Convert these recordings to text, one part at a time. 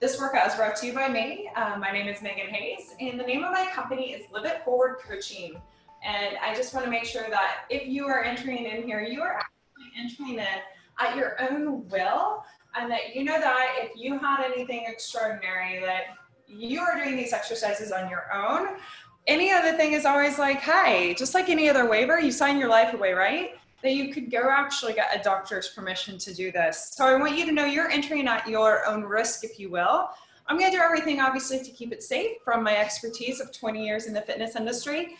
This workout is brought to you by me. My name is Megan Hayes, and the name of my company is Live It Forward Coaching. And I just want to make sure that if you are entering in here, you are actually entering in at your own will, and that you know that if you had anything extraordinary, that you are doing these exercises on your own. Any other thing is always like, hey, just like any other waiver, you sign your life away, right? That you could go actually get a doctor's permission to do this. So I want you to know you're entering at your own risk, if you will. I'm gonna do everything obviously to keep it safe from my expertise of 20 years in the fitness industry.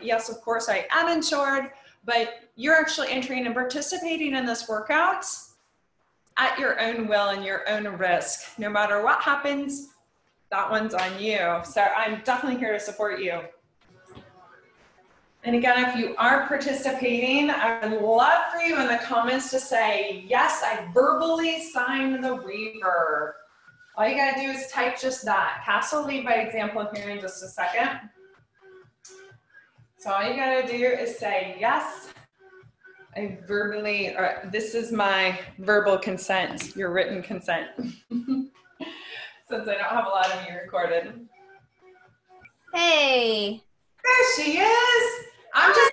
Yes, of course I am insured, but you're actually entering and participating in this workout at your own will and your own risk. No matter what happens, that one's on you. So I'm definitely here to support you. And again, if you are participating, I would love for you in the comments to say, yes, I verbally signed the waiver. All you gotta do is type just that. Cass will lead by example here in just a second. So all you gotta do is say, yes, I verbally, or this is my verbal consent, your written consent. Since I don't have a lot of you recorded. Hey. There she is. I'm just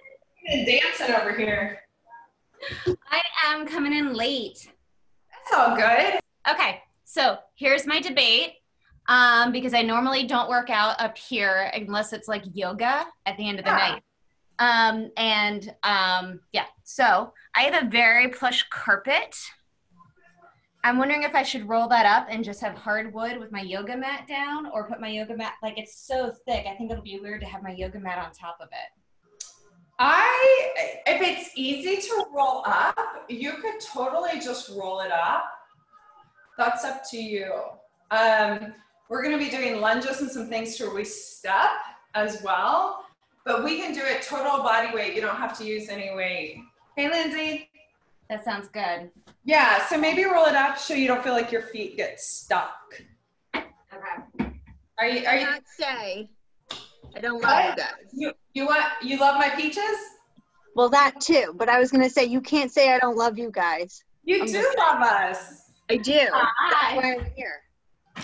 dancing over here. I am coming in late. That's all good. Okay, so here's my debate, because I normally don't work out up here unless it's like yoga at the end of the night. Yeah, so I have a very plush carpet. I'm wondering if I should roll that up and just have hardwood with my yoga mat down, or put my yoga mat, like it's so thick, I think it'll be weird to have my yoga mat on top of it. If it's easy to roll up, you could totally just roll it up. That's up to you. We're gonna be doing lunges and some things to release step as well, but we can do it total body weight. You don't have to use any weight. Hey, Lindsay. That sounds good. Yeah, so maybe roll it up so you don't feel like your feet get stuck. Okay. Are you not say? I don't love that. You love my peaches? Well, that too, but I was gonna say you can't say I don't love you guys. You do love us. I do. That's why I'm here.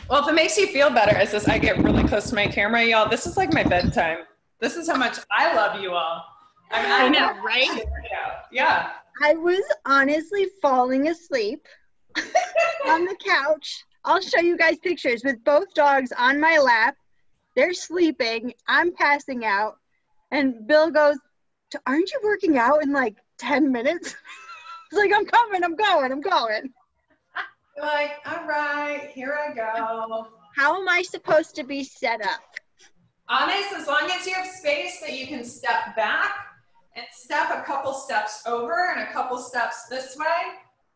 Well, if it makes you feel better, is this I get really close to my camera, y'all. This is like my bedtime. This is how much I love you all. I know, right? Yeah. I was honestly falling asleep on the couch. I'll show you guys pictures with both dogs on my lap. They're sleeping. I'm passing out. And Bill goes, aren't you working out in like 10 minutes? It's like, I'm coming. I'm going. I'm going. You're like, all right, here I go. How am I supposed to be set up? Honest, as long as you have space that you can step back, and step a couple steps over and a couple steps this way.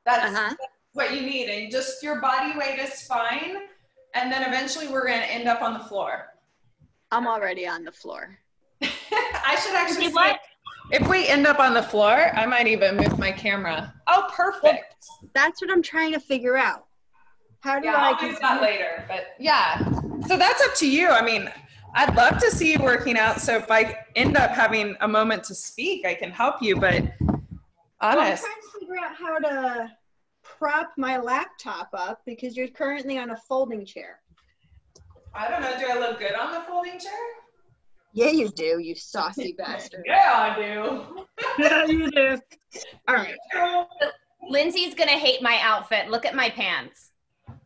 That's what you need. And just your body weight is fine. And then eventually we're going to end up on the floor. I'm already on the floor. I should actually see what? If we end up on the floor, I might even move my camera. Oh, perfect. Well, that's what I'm trying to figure out. How do I'll do that later. But yeah, so that's up to you. I mean, I'd love to see you working out, so if I end up having a moment to speak, I can help you, but honest. I'm trying to figure out how to prop my laptop up because you're currently on a folding chair. I don't know, do I look good on the folding chair? Yeah, you do, you saucy bastard. Yeah, I do. Yeah, you do. All right. Lindsay's gonna hate my outfit. Look at my pants. What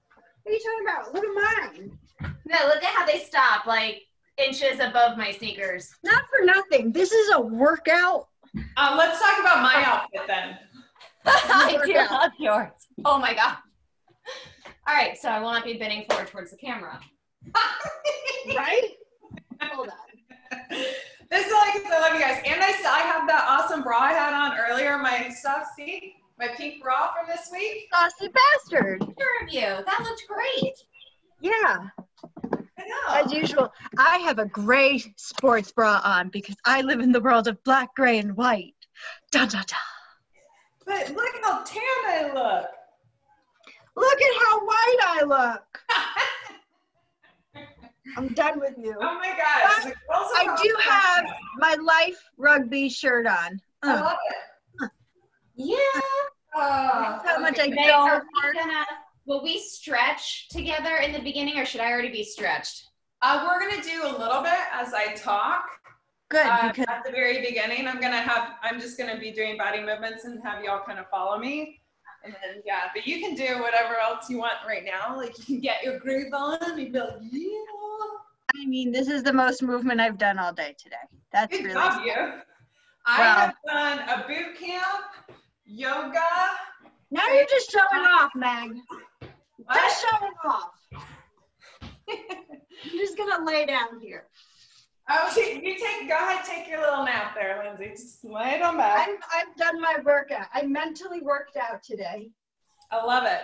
are you talking about? Look at mine. No, look at how they stop, like, inches above my sneakers. Not for nothing. This is a workout. Let's talk about my outfit then. I do love yours. Oh my God. All right, so I will not be bending forward towards the camera. Right? Hold on. This is all I can say. I love you guys. And I have that awesome bra I had on earlier. My stuff, see? My pink bra from this week. Saucy bastard. Picture of you. That looked great. Yeah. I know. As usual, I have a gray sports bra on because I live in the world of black, gray, and white. Da da da. But look how tan I look. Look at how white I look. I'm done with you. Oh my gosh. I do have my Life Rugby shirt on. I love it. Yeah. That's how much I don't work. Will we stretch together in the beginning, or should I already be stretched? We're going to do a little bit as I talk. Good. Because at the very beginning, I'm just going to be doing body movements and have y'all kind of follow me. And then, yeah, but you can do whatever else you want right now. Like, you can get your groove on and be like, yeah. I mean, this is the most movement I've done all day today. That's good, really job, you. Wow. I have done a boot camp, yoga. Now you're just showing off, Meg. What? Just showing off. I'm just going to lay down here. Oh, you take, go ahead, take your little nap there, Lindsay. Just lay down back. I've done my workout. I mentally worked out today. I love it.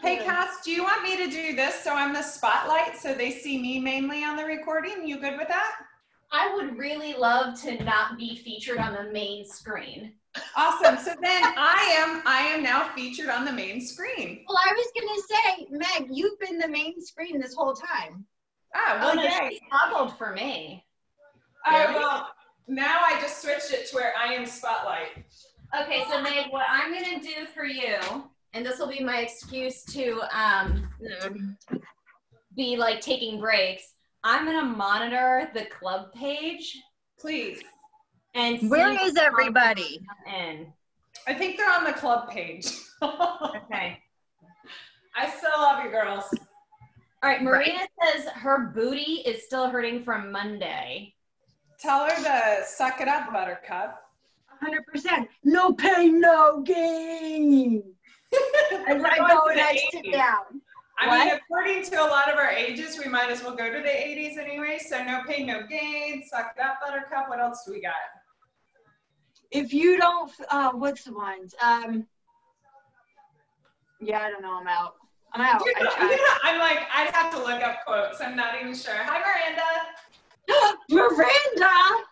Hey, Cass, do you want me to do this so I'm the spotlight so they see me mainly on the recording? You good with that? I would really love to not be featured on the main screen. Awesome. So then I am now featured on the main screen. Well, I was going to say, Meg, you've been the main screen this whole time. Ah, well, oh, yeah, struggled for me. Really? Well, now I just switched it to where I am spotlight. Okay, so Meg, what I'm going to do for you, and this will be my excuse to be like taking breaks, I'm going to monitor the club page. Please. And where is everybody? I think they're on the club page. Okay. I still love you girls. All right, Marina says her booty is still hurting from Monday. Tell her to suck it up, buttercup. 100%. No pain, no gain. And I go and I sit down. I mean, according to a lot of our ages, we might as well go to the 80s anyway, so no pain, no gain, suck it up, buttercup. What else do we got? If you don't, what's the ones? Yeah, I don't know, I'm out. I'm out. You know, I'm like, I'd have to look up quotes. I'm not even sure. Hi, Miranda. Miranda!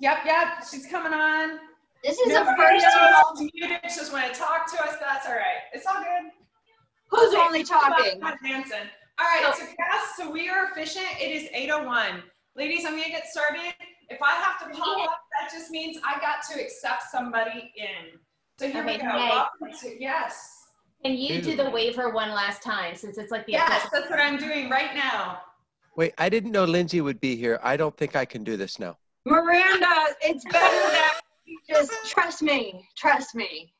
Yep, yep, she's coming on. This is a first time. She just want to talk to us, that's all right. It's all good. Who's only talking? All right, so Cass, so we are efficient. It is 8:01. Ladies, I'm going to get started. If I have to pop up, that just means I got to accept somebody in. So here we go. Welcome to, yes. Can you do the waiver one last time since it's like the Yes, that's what I'm doing right now. Wait, I didn't know Lindsay would be here. I don't think I can do this now. Miranda, it's better that you just trust me. Trust me.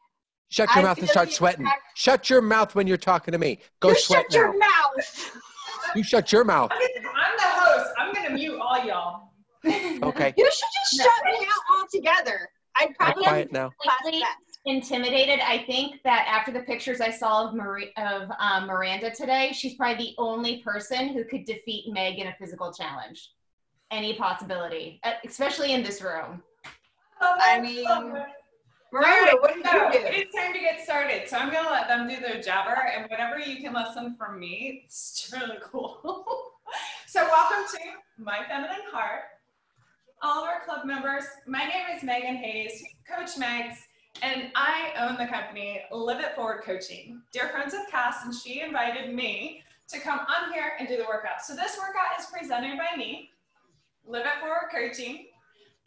Shut your mouth and start sweating. Shut your mouth when you're talking to me. Go sweat now. Shut your mouth. You shut your mouth. I'm the host. I'm going to mute all y'all. Okay. You should just shut me out altogether. I'd probably be quiet now. Intimidated. I think that after the pictures I saw of Miranda today, she's probably the only person who could defeat Meg in a physical challenge. Any possibility, especially in this room. I mean, Miranda, what do you do? It's time to get started, so I'm going to let them do their jabber, and whenever you can listen from me, it's really cool. So welcome to My Feminine Heart, all of our club members. My name is Megan Hayes, Coach Megs, and I own the company Live It Forward Coaching. Dear friends of Cass, and she invited me to come on here and do the workout. So this workout is presented by me, Live It Forward Coaching.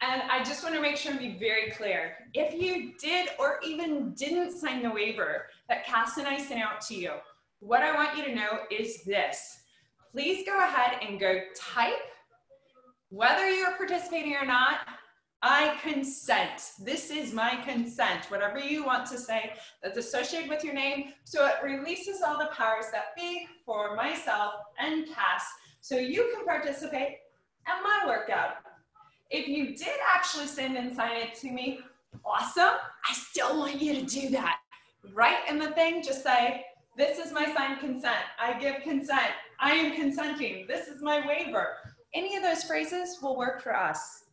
And I just want to make sure and be very clear. If you did or even didn't sign the waiver that Cass and I sent out to you, what I want you to know is this. Please go ahead and go type, whether you're participating or not, I consent. This is my consent. Whatever you want to say that's associated with your name. So it releases all the powers that be for myself and Cass. So you can participate at my workout. If you did actually send and sign it to me, awesome. I still want you to do that. Right in the thing, just say, this is my signed consent. I give consent. I am consenting. This is my waiver. Any of those phrases will work for us.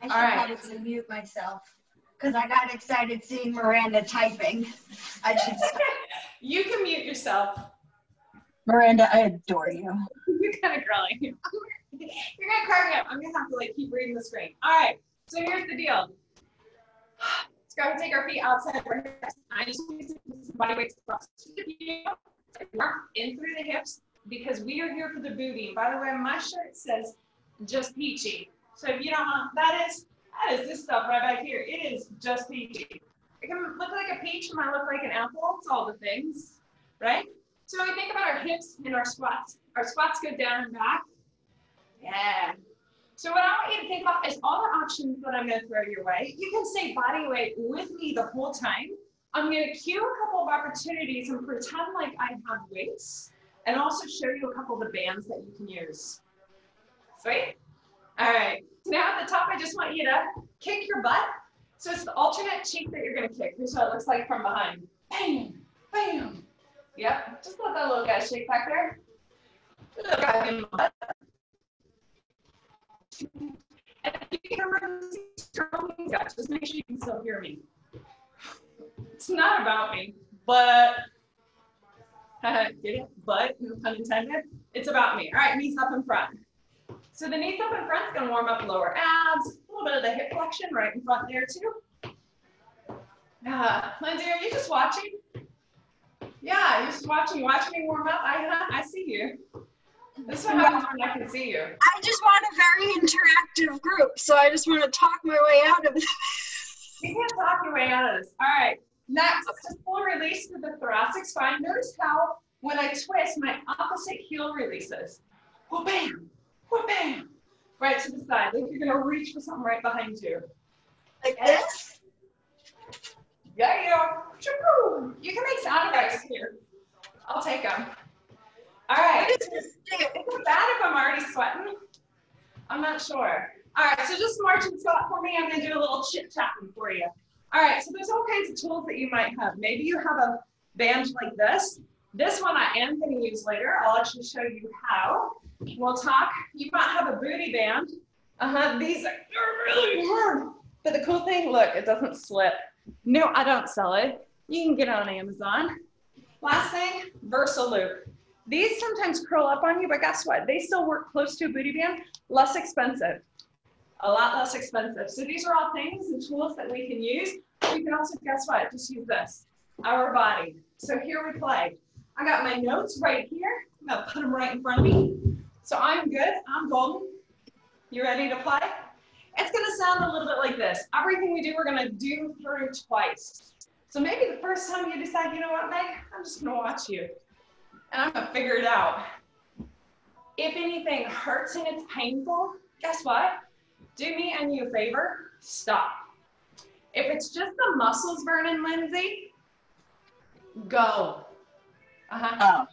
I should probably mute myself because I got excited seeing Miranda typing. I should stop. You can mute yourself. Miranda, I adore you. You're kind of growling. You're going to crack me up. I'm going to have to like keep reading the screen. All right. So here's the deal. Let's go and take our feet outside. I just need some body weight across the view. In through the hips because we are here for the booty. By the way, my shirt says just peachy. So if you don't want that is this stuff right back here. It is just peachy. I can look like a peach and I look like an apple. It's all the things, right? So we think about our hips and our squats. Our squats go down and back. Yeah. So what I want you to think about is all the options that I'm going to throw your way. You can say body weight with me the whole time. I'm going to cue a couple of opportunities and pretend like I have weights, and also show you a couple of the bands that you can use. Sweet? All right. So now at the top, I just want you to kick your butt. So it's the alternate cheek that you're going to kick. Here's what it looks like from behind. Bam, bam. Yep. Just let that little guy shake back there. Little guy in the butt. And if you can strong guys, just make sure you can still hear me. It's not about me, but get it? But no pun intended. It's about me. All right, knees up in front. So the knees up in front is going to warm up lower abs, a little bit of the hip flexion right in front there too. Lindsay, are you just watching? Yeah, you're just watching. Watch me warm up. I see you. This is what happens when I can see you. I just want a very interactive group, so I just want to talk my way out of this. You can't talk your way out of this. All right, next, just full release through the thoracic spine. Notice how when I twist, my opposite heel releases. Whoa, bam, whoa, bam. Right to the side, like you're going to reach for something right behind you. Like this? Yeah, you can make sound effects here. I'll take them. All right, is it bad if I'm already sweating? I'm not sure. All right, so just march and squat for me. I'm going to do a little chit-chatting for you. All right, so there's all kinds of tools that you might have. Maybe you have a band like this. This one I am going to use later. I'll actually show you how. We'll talk. You might have a booty band. These are really hard. But the cool thing, look, it doesn't slip. No, I don't sell it. You can get it on Amazon. Last thing, Versa Loop. These sometimes curl up on you, but guess what? They still work close to a booty band, less expensive, a lot less expensive. So these are all things and tools that we can use. You can also, guess what? Just use this, our body. So here we play. I got my notes right here. I'm gonna put them right in front of me. So I'm good, I'm golden. You ready to play? It's gonna sound a little bit like this. Everything we do, we're gonna do through twice. So maybe the first time you decide, you know what, Meg, I'm just gonna watch you. And I'm gonna figure it out. If anything hurts and it's painful, guess what? Do me and you a favor, stop. If it's just the muscles burning, Lindsay, go. Go.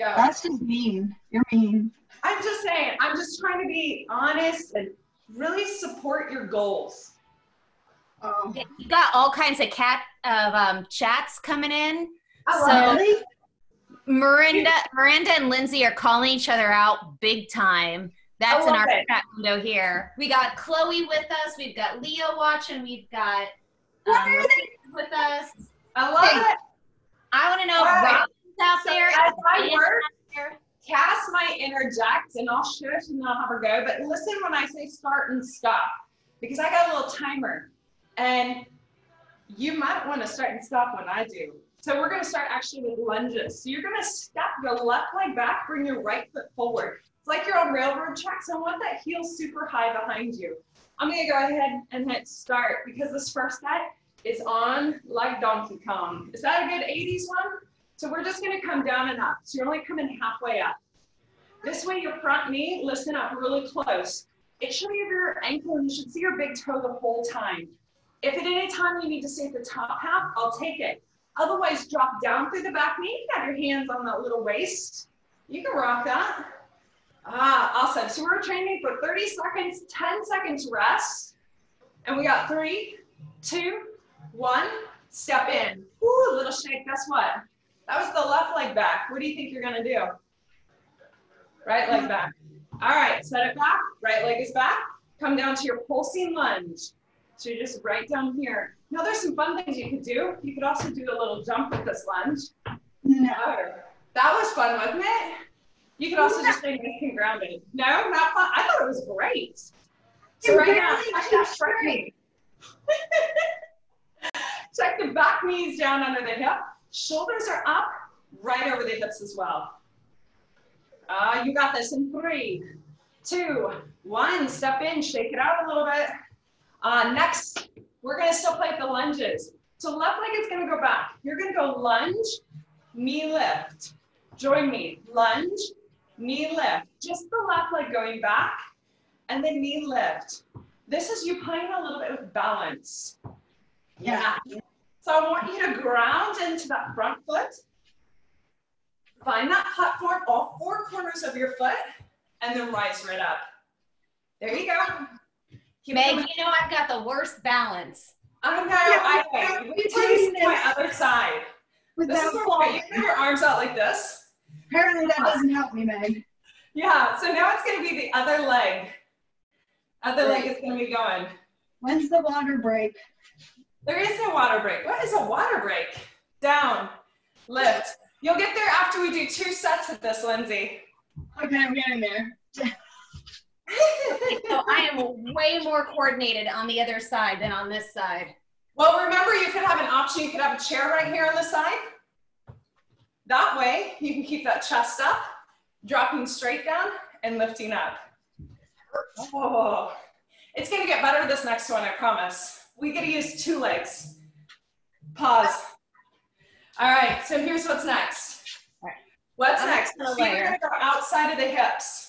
That's just mean. You're mean. I'm just saying, I'm just trying to be honest and really support your goals. You got all kinds of chats coming in. Oh, so really? Miranda and Lindsay are calling each other out big time. That's in our chat window here. We got Chloe with us. We've got Leah watching. We've got with us. I love it. I want to know if Robin's out there. As I work, Cass might interject, and I'll shush and I'll have her go. But listen when I say start and stop, because I got a little timer. And you might want to start and stop when I do. So we're going to start actually with lunges. So you're going to step your left leg back, bring your right foot forward. It's like you're on railroad tracks. I want that heel super high behind you. I'm going to go ahead and hit start because this first set is on like Donkey Kong. Is that a good 80s one? So we're just going to come down and up. So you're only coming halfway up. This way, your front knee, listen up really close. It should be your ankle and you should see your big toe the whole time. If at any time you need to stay at the top half, I'll take it. Otherwise, drop down through the back knee. You got your hands on that little waist. You can rock that. Ah, awesome. So we're training for 30 seconds, 10 seconds rest. And we got 3, 2, 1, step in. Ooh, little shake. Guess what? That was the left leg back. What do you think you're going to do? Right leg back. All right, set it back. Right leg is back. Come down to your pulsing lunge. So you're just right down here. Now there's some fun things you could do. You could also do a little jump with this lunge. No. That was fun, wasn't it? You could also just stay nice and grounded. No, not fun. I thought it was great. So right now, check the back knees down under the hip. Shoulders are up, right over the hips as well. You got this in 3, 2, 1. Step in, shake it out a little bit. Next, we're going to still play the lunges. So left leg is gonna go back. You're gonna go lunge, knee lift. Join me, lunge, knee lift. Just the left leg going back and then knee lift. This is you playing a little bit with balance. Yeah. So I want you to ground into that front foot. Find that platform, all four corners of your foot, and then rise right up. There you go. Meg, you know I've got the worst balance. I know, I know. We taste my other side. This is why you put your arms out like this. Apparently that doesn't help me, Meg. Yeah, so now it's going to be the other leg. Other leg is going to be going. When's the water break? There is no water break. What is a water break? Down, lift. You'll get there after we do 2 sets of this, Lindsay. Okay, I'm getting there. Okay, so I am way more coordinated on the other side than on this side. Well, remember, you could have an option. You could have a chair right here on the side. That way, you can keep that chest up, dropping straight down and lifting up. Oh, it's going to get better this next one, I promise. We get to use 2 legs. Pause. All right, so here's what's next. What's next? So you're going to go outside of the hips.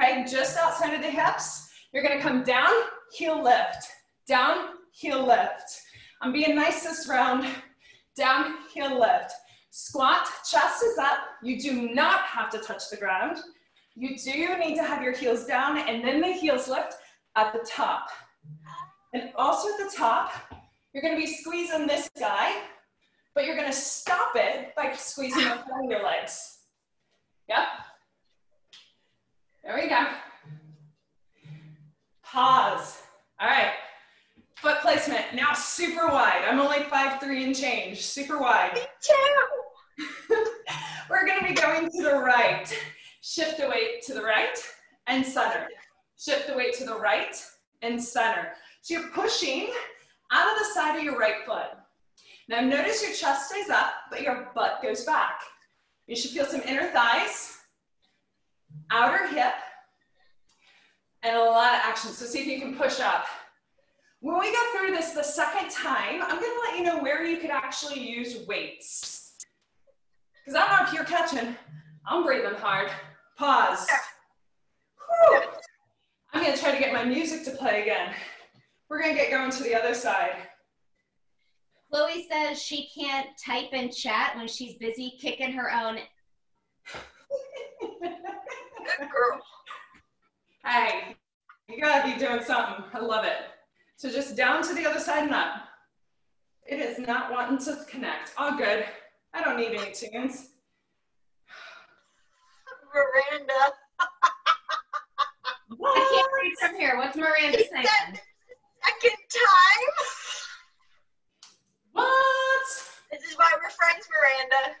Okay, just outside of the hips. You're going to come down, heel lift. Down, heel lift. I'm being nice this round. Down, heel lift. Squat, chest is up. You do not have to touch the ground. You do need to have your heels down and then the heels lift at the top. And also at the top, you're going to be squeezing this guy, but you're going to stop it by squeezing the front of your legs. Yep. There we go. Pause. All right. Foot placement. Now super wide. I'm only 5'3" and change. Super wide. Me too. We're going to be going to the right. Shift the weight to the right and center. Shift the weight to the right and center. So you're pushing out of the side of your right foot. Now notice your chest stays up, but your butt goes back. You should feel some inner thighs, outer hip, and a lot of action. So see if you can push up. When we go through this the second time, I'm gonna let you know where you could actually use weights. Because I don't know if you're catching, I'm breathing hard. Pause. Whew. I'm gonna try to get my music to play again. We're gonna get going to the other side. Chloe says she can't type in chat when she's busy kicking her own. Good girl. Hey, you gotta be doing something. I love it. So just down to the other side and up. It is not wanting to connect. All good. I don't need any tunes. Miranda. What? I can't read from here. What's Miranda saying? Second time. What? This is why we're friends, Miranda.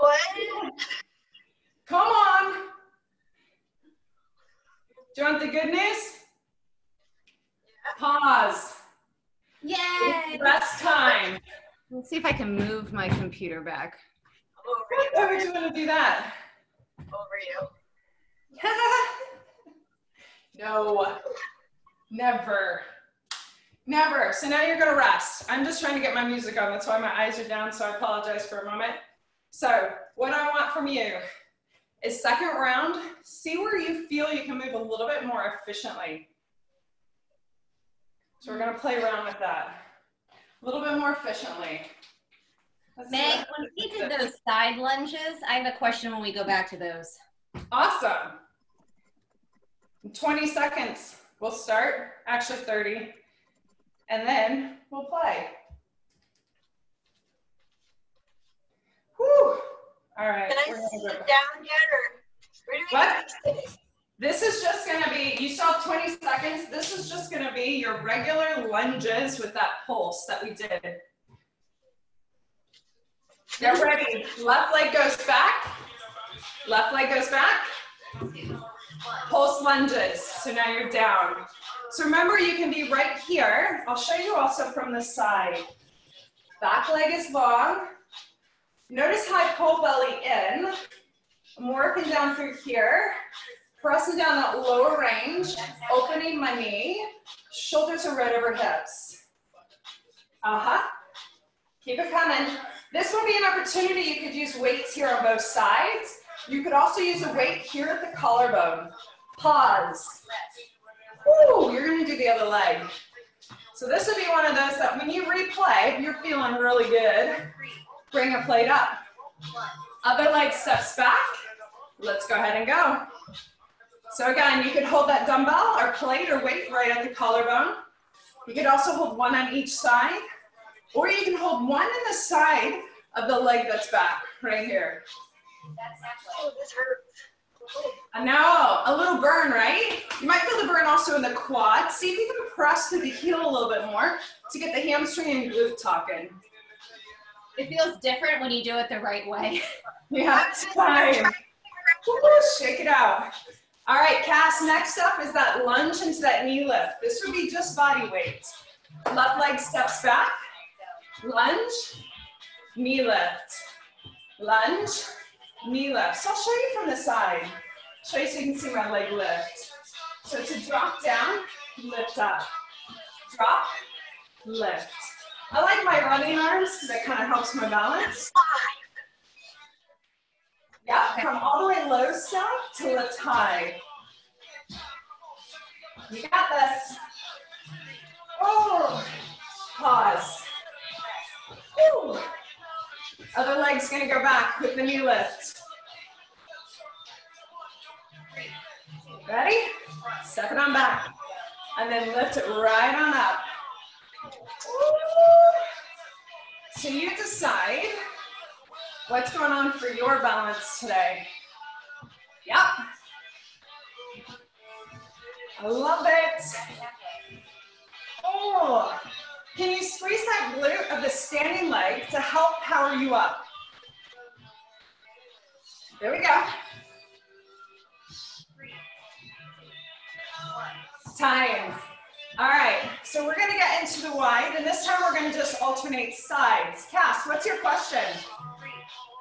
What? Come on. Do you want the good news? Pause. Yay. That's time. Let's see if I can move my computer back. Why would you want to do that? Over you. No. Never. Never. So now you're going to rest. I'm just trying to get my music on. That's why my eyes are down, so I apologize for a moment. So what I want from you is second round, see where you feel you can move a little bit more efficiently. So we're going to play around with that. A little bit more efficiently. Meg, when we did those side lunges, I have a question when we go back to those. Awesome. In 20 seconds, we'll start. Actually 30. And then we'll play. Whew. All right. Can I sit down yet? Or what? This is just going to be, you saw 20 seconds. This is just going to be your regular lunges with that pulse that we did. Get ready. Left leg goes back. Left leg goes back. Pulse lunges. So now you're down. So remember, you can be right here. I'll show you also from the side. Back leg is long. Notice how I pull belly in. I'm working down through here. Pressing down that lower range, opening my knee, shoulders are right over hips. Uh-huh. Keep it coming. This will be an opportunity. You could use weights here on both sides. You could also use a weight here at the collarbone. Pause. Ooh, you're gonna do the other leg. So this would be one of those that when you replay, if you're feeling really good, bring a plate up. Other leg steps back. Let's go ahead and go. So again, you could hold that dumbbell or plate or weight right at the collarbone. You could also hold one on each side, or you can hold one on the side of the leg that's back, right here. Oh, this hurts. I know, a little burn, right? You might feel the burn also in the quad. See if you can press through the heel a little bit more to get the hamstring and glute talking. It feels different when you do it the right way. Yeah, it's fine. Shake it out. All right, Cass, next up is that lunge into that knee lift. This would be just body weight. Left leg steps back, lunge, knee lift. Lunge, knee lift. So I'll show you from the side. Show you so you can see my leg lift. So to drop down, lift up. Drop, lift. I like my running arms because it kind of helps my balance. Yeah, from all the way low still to lift high. You got this. Oh, pause. Woo. Other leg's gonna go back with the knee lift. Ready? Step it on back. And then lift it right on up. Woo. So you decide what's going on for your balance today. Yep. I love it. Oh, can you squeeze that glute of the standing leg to help power you up? There we go. Time. All right, so we're gonna get into the wide, and this time we're gonna just alternate sides. Cass, what's your question?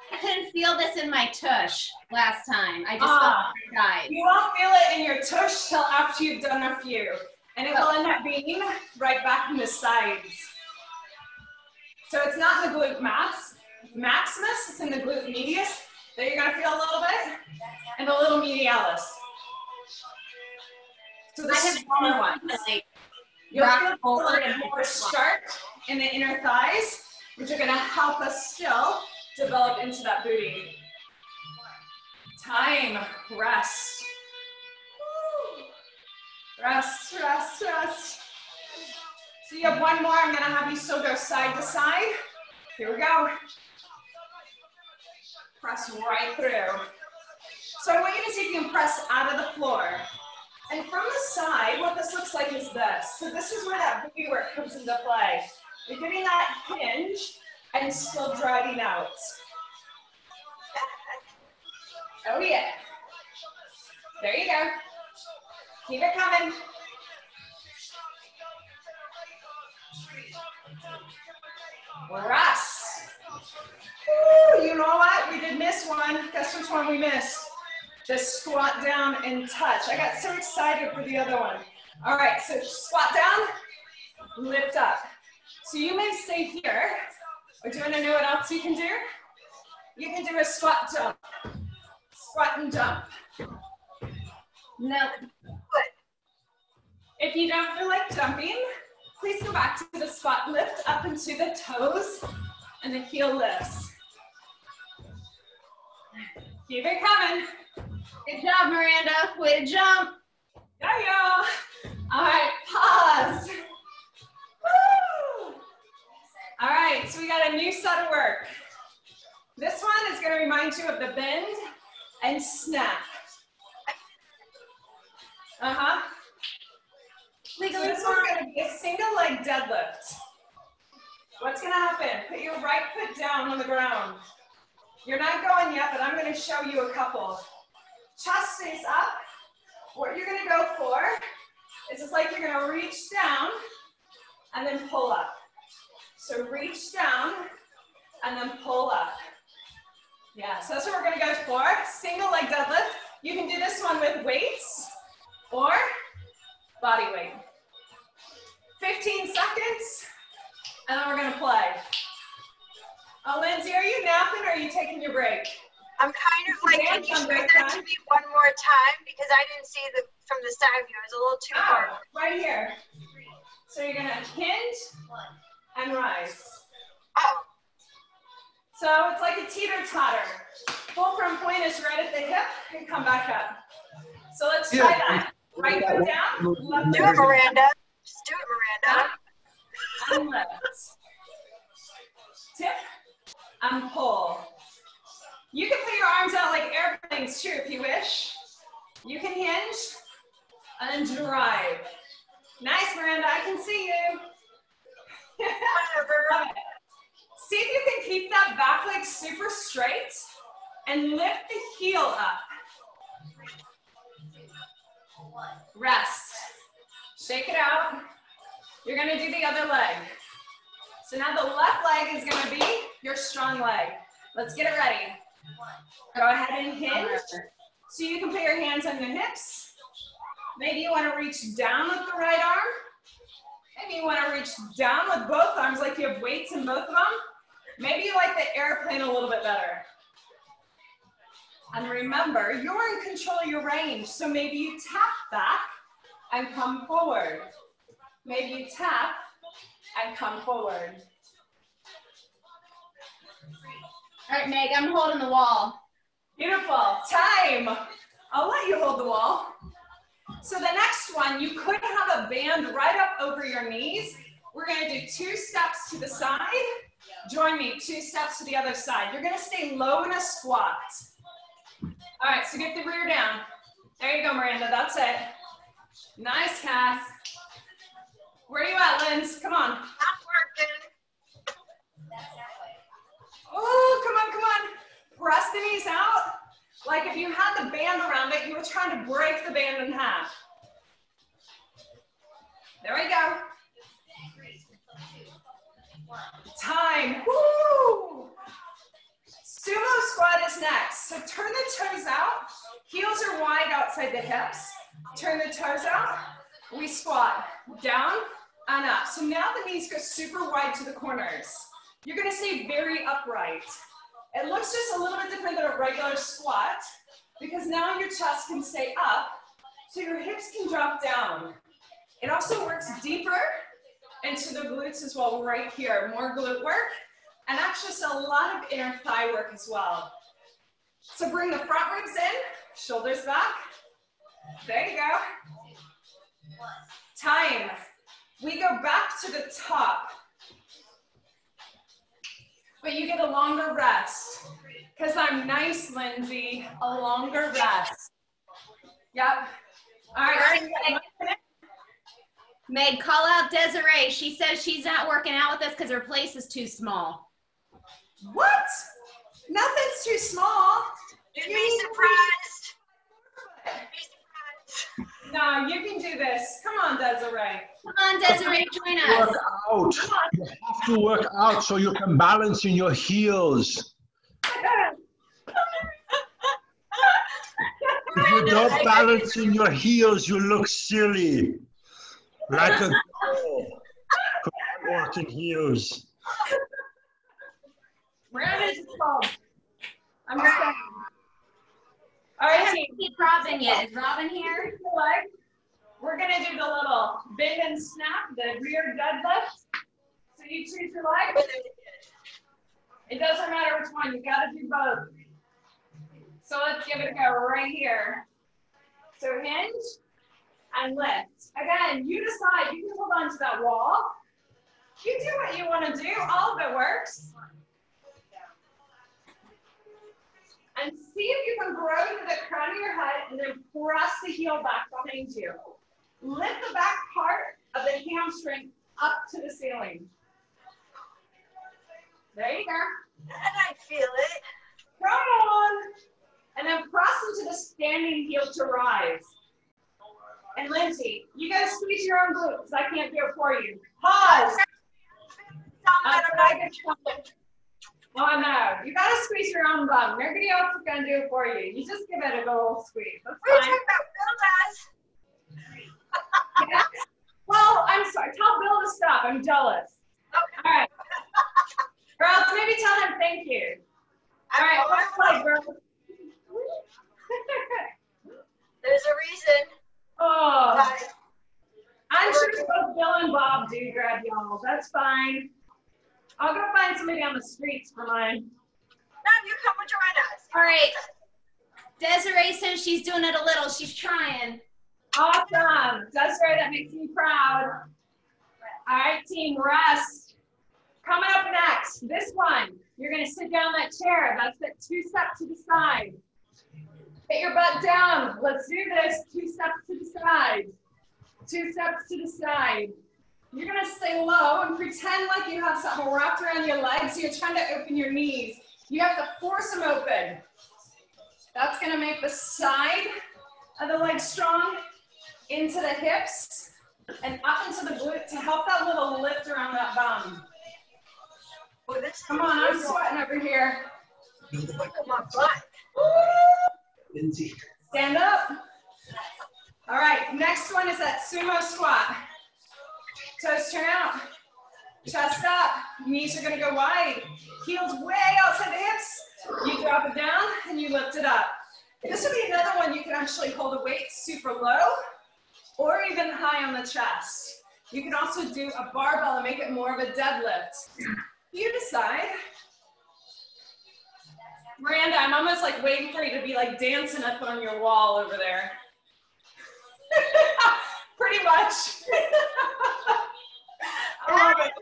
I couldn't feel this in my tush last time. I just felt my side. You won't feel it in your tush till after you've done a few. And it will end up being right back in the sides. So it's not in the glute maximus, it's in the glute medius that you're gonna feel a little bit, and the little medialis. So the smaller ones. You'll feel a little bit more sharp in the inner thighs, which are gonna help us still develop into that booty. Time, rest. Rest, rest, rest. So you have one more. I'm gonna have you still go side to side. Here we go. Press right through. So I want you to see if you can press out of the floor. And from the side, what this looks like is this. So this is where that booty work comes into play. You're getting that hinge and still driving out. Oh yeah. There you go. Keep it coming. Rest. Ooh, you know what? We did miss one. Guess which one we missed? Just squat down and touch. I got so excited for the other one. All right, so squat down, lift up. So you may stay here. Or do you want to know what else you can do? You can do a squat jump. Squat and jump. No. If you don't feel like jumping, please go back to the squat. Lift up into the toes and the heel lifts. Keep it coming. Good job, Miranda. Way to jump. There you go. All right, pause. Woo! All right, so we got a new set of work. This one is gonna remind you of the bend and snap. Uh-huh. So this one's gonna be a single leg deadlift. What's gonna happen? Put your right foot down on the ground. You're not going yet, but I'm gonna show you a couple. Chest stays up. What you're gonna go for is it's like you're gonna reach down and then pull up. So reach down and then pull up. Yeah, so that's what we're gonna go for. Single leg deadlift. You can do this one with weights or body weight. 15 seconds. and then we're going to play. Oh, Lindsay, are you napping or are you taking your break? I'm kind of like, can you show that to me one more time? Because I didn't see the from the side view. It was a little too hard. Right here. So you're going to hinge and rise. Oh. So it's like a teeter-totter. Fulcrum point is right at the hip and come back up. So let's try that. Right foot down. Left do it, Miranda. Just do it, Miranda. Up and left. Tip and pull. You can put your arms out like airplanes too if you wish. You can hinge and drive. Nice, Miranda. I can see you. Love it. See if you can keep that back leg super straight and lift the heel up. Rest. Shake it out. You're going to do the other leg. So now the left leg is going to be your strong leg. Let's get it ready. Go ahead and hinge. So you can put your hands on your hips. Maybe you want to reach down with the right arm. Maybe you want to reach down with both arms like you have weights in both of them. Maybe you like the airplane a little bit better. And remember, you're in control of your range. So maybe you tap back and come forward. Maybe you tap and come forward. All right, Meg, I'm holding the wall. Beautiful. Time. I'll let you hold the wall. So the next one, you could have a band right up over your knees. We're going to do two steps to the side. Join me, two steps to the other side. You're going to stay low in a squat. All right, so get the rear down. There you go, Miranda. That's it. Nice, Cass. Where are you at, Linz? Come on. I'm working. Oh, come on, come on. Press the knees out. Like if you had the band around it, you were trying to break the band in half. There we go. Time. Woo! Sumo squat is next. So turn the toes out. Heels are wide outside the hips. Turn the toes out. We squat. Down and up. So now the knees go super wide to the corners. You're going to stay very upright. It looks just a little bit different than a regular squat because now your chest can stay up so your hips can drop down. It also works deeper into the glutes as well right here. More glute work and actually just a lot of inner thigh work as well. So bring the front ribs in, shoulders back. There you go. Time. We go back to the top. But you get a longer rest. Because I'm nice, Lindsay. A longer rest. Yep. All right. Meg, call out Desiree. She says she's not working out with us because her place is too small. What? Nothing's too small. You'd be surprised. No, you can do this. Come on, Desiree. Come on, Desiree, join us. Work out. You have to work out so you can balance in your heels. If you don't balance in your heels, you look silly. Like a girl. Walking heels. Where is Bob? I'm sorry. All right, honey. I can't Robin yet. Is Robin here? We're going to do the little bend and snap, the rear deadlift. So you choose your leg. It doesn't matter which one. You got to do both. So let's give it a go right here. So hinge and lift. Again, you decide. You can hold on to that wall. You do what you want to do. All of it works. And see if you can grow to the crown of your head and then press the heel back behind you. Lift the back part of the hamstring up to the ceiling. There you go. And I feel it. Come on. And then press into the standing heel to rise. And Lindsay, you got to squeeze your own glutes because I can't do it for you. Pause. Oh no, you gotta squeeze your own bum. Nobody else is gonna do it for you. You just give it a little squeeze. That's fine. Bill does. Yes. Well, I'm sorry. Tell Bill to stop. I'm jealous. Okay. All right. Girls, maybe tell them thank you. All right. Like, girls. There's a reason. Oh. Bye. I'm sure both Bill and Bob do grab y'all. That's fine. I'll go find somebody on the streets for mine. No, you come with Joanna. All right. Desiree says she's doing it a little. She's trying. Awesome. Desiree, that makes me proud. All right, team, rest. Coming up next, this one. You're going to sit down that chair. That's that two-step to the side. Get your butt down. Let's do this. Two steps to the side. Two steps to the side. You're going to stay low and pretend like you have something wrapped around your legs. So you're trying to open your knees. You have to force them open. That's going to make the side of the leg strong, into the hips, and up into the glute to help that little lift around that bum. Come on, I'm sweating over here. Look at my butt. Stand up. All right, next one is that sumo squat. Toes turn out, chest up, knees are gonna go wide, heels way outside the hips. You drop it down and you lift it up. This would be another one you can actually hold the weight super low or even high on the chest. You can also do a barbell and make it more of a deadlift. You decide. Miranda, I'm almost like waiting for you to be like dancing up on your wall over there. Pretty much. I love it.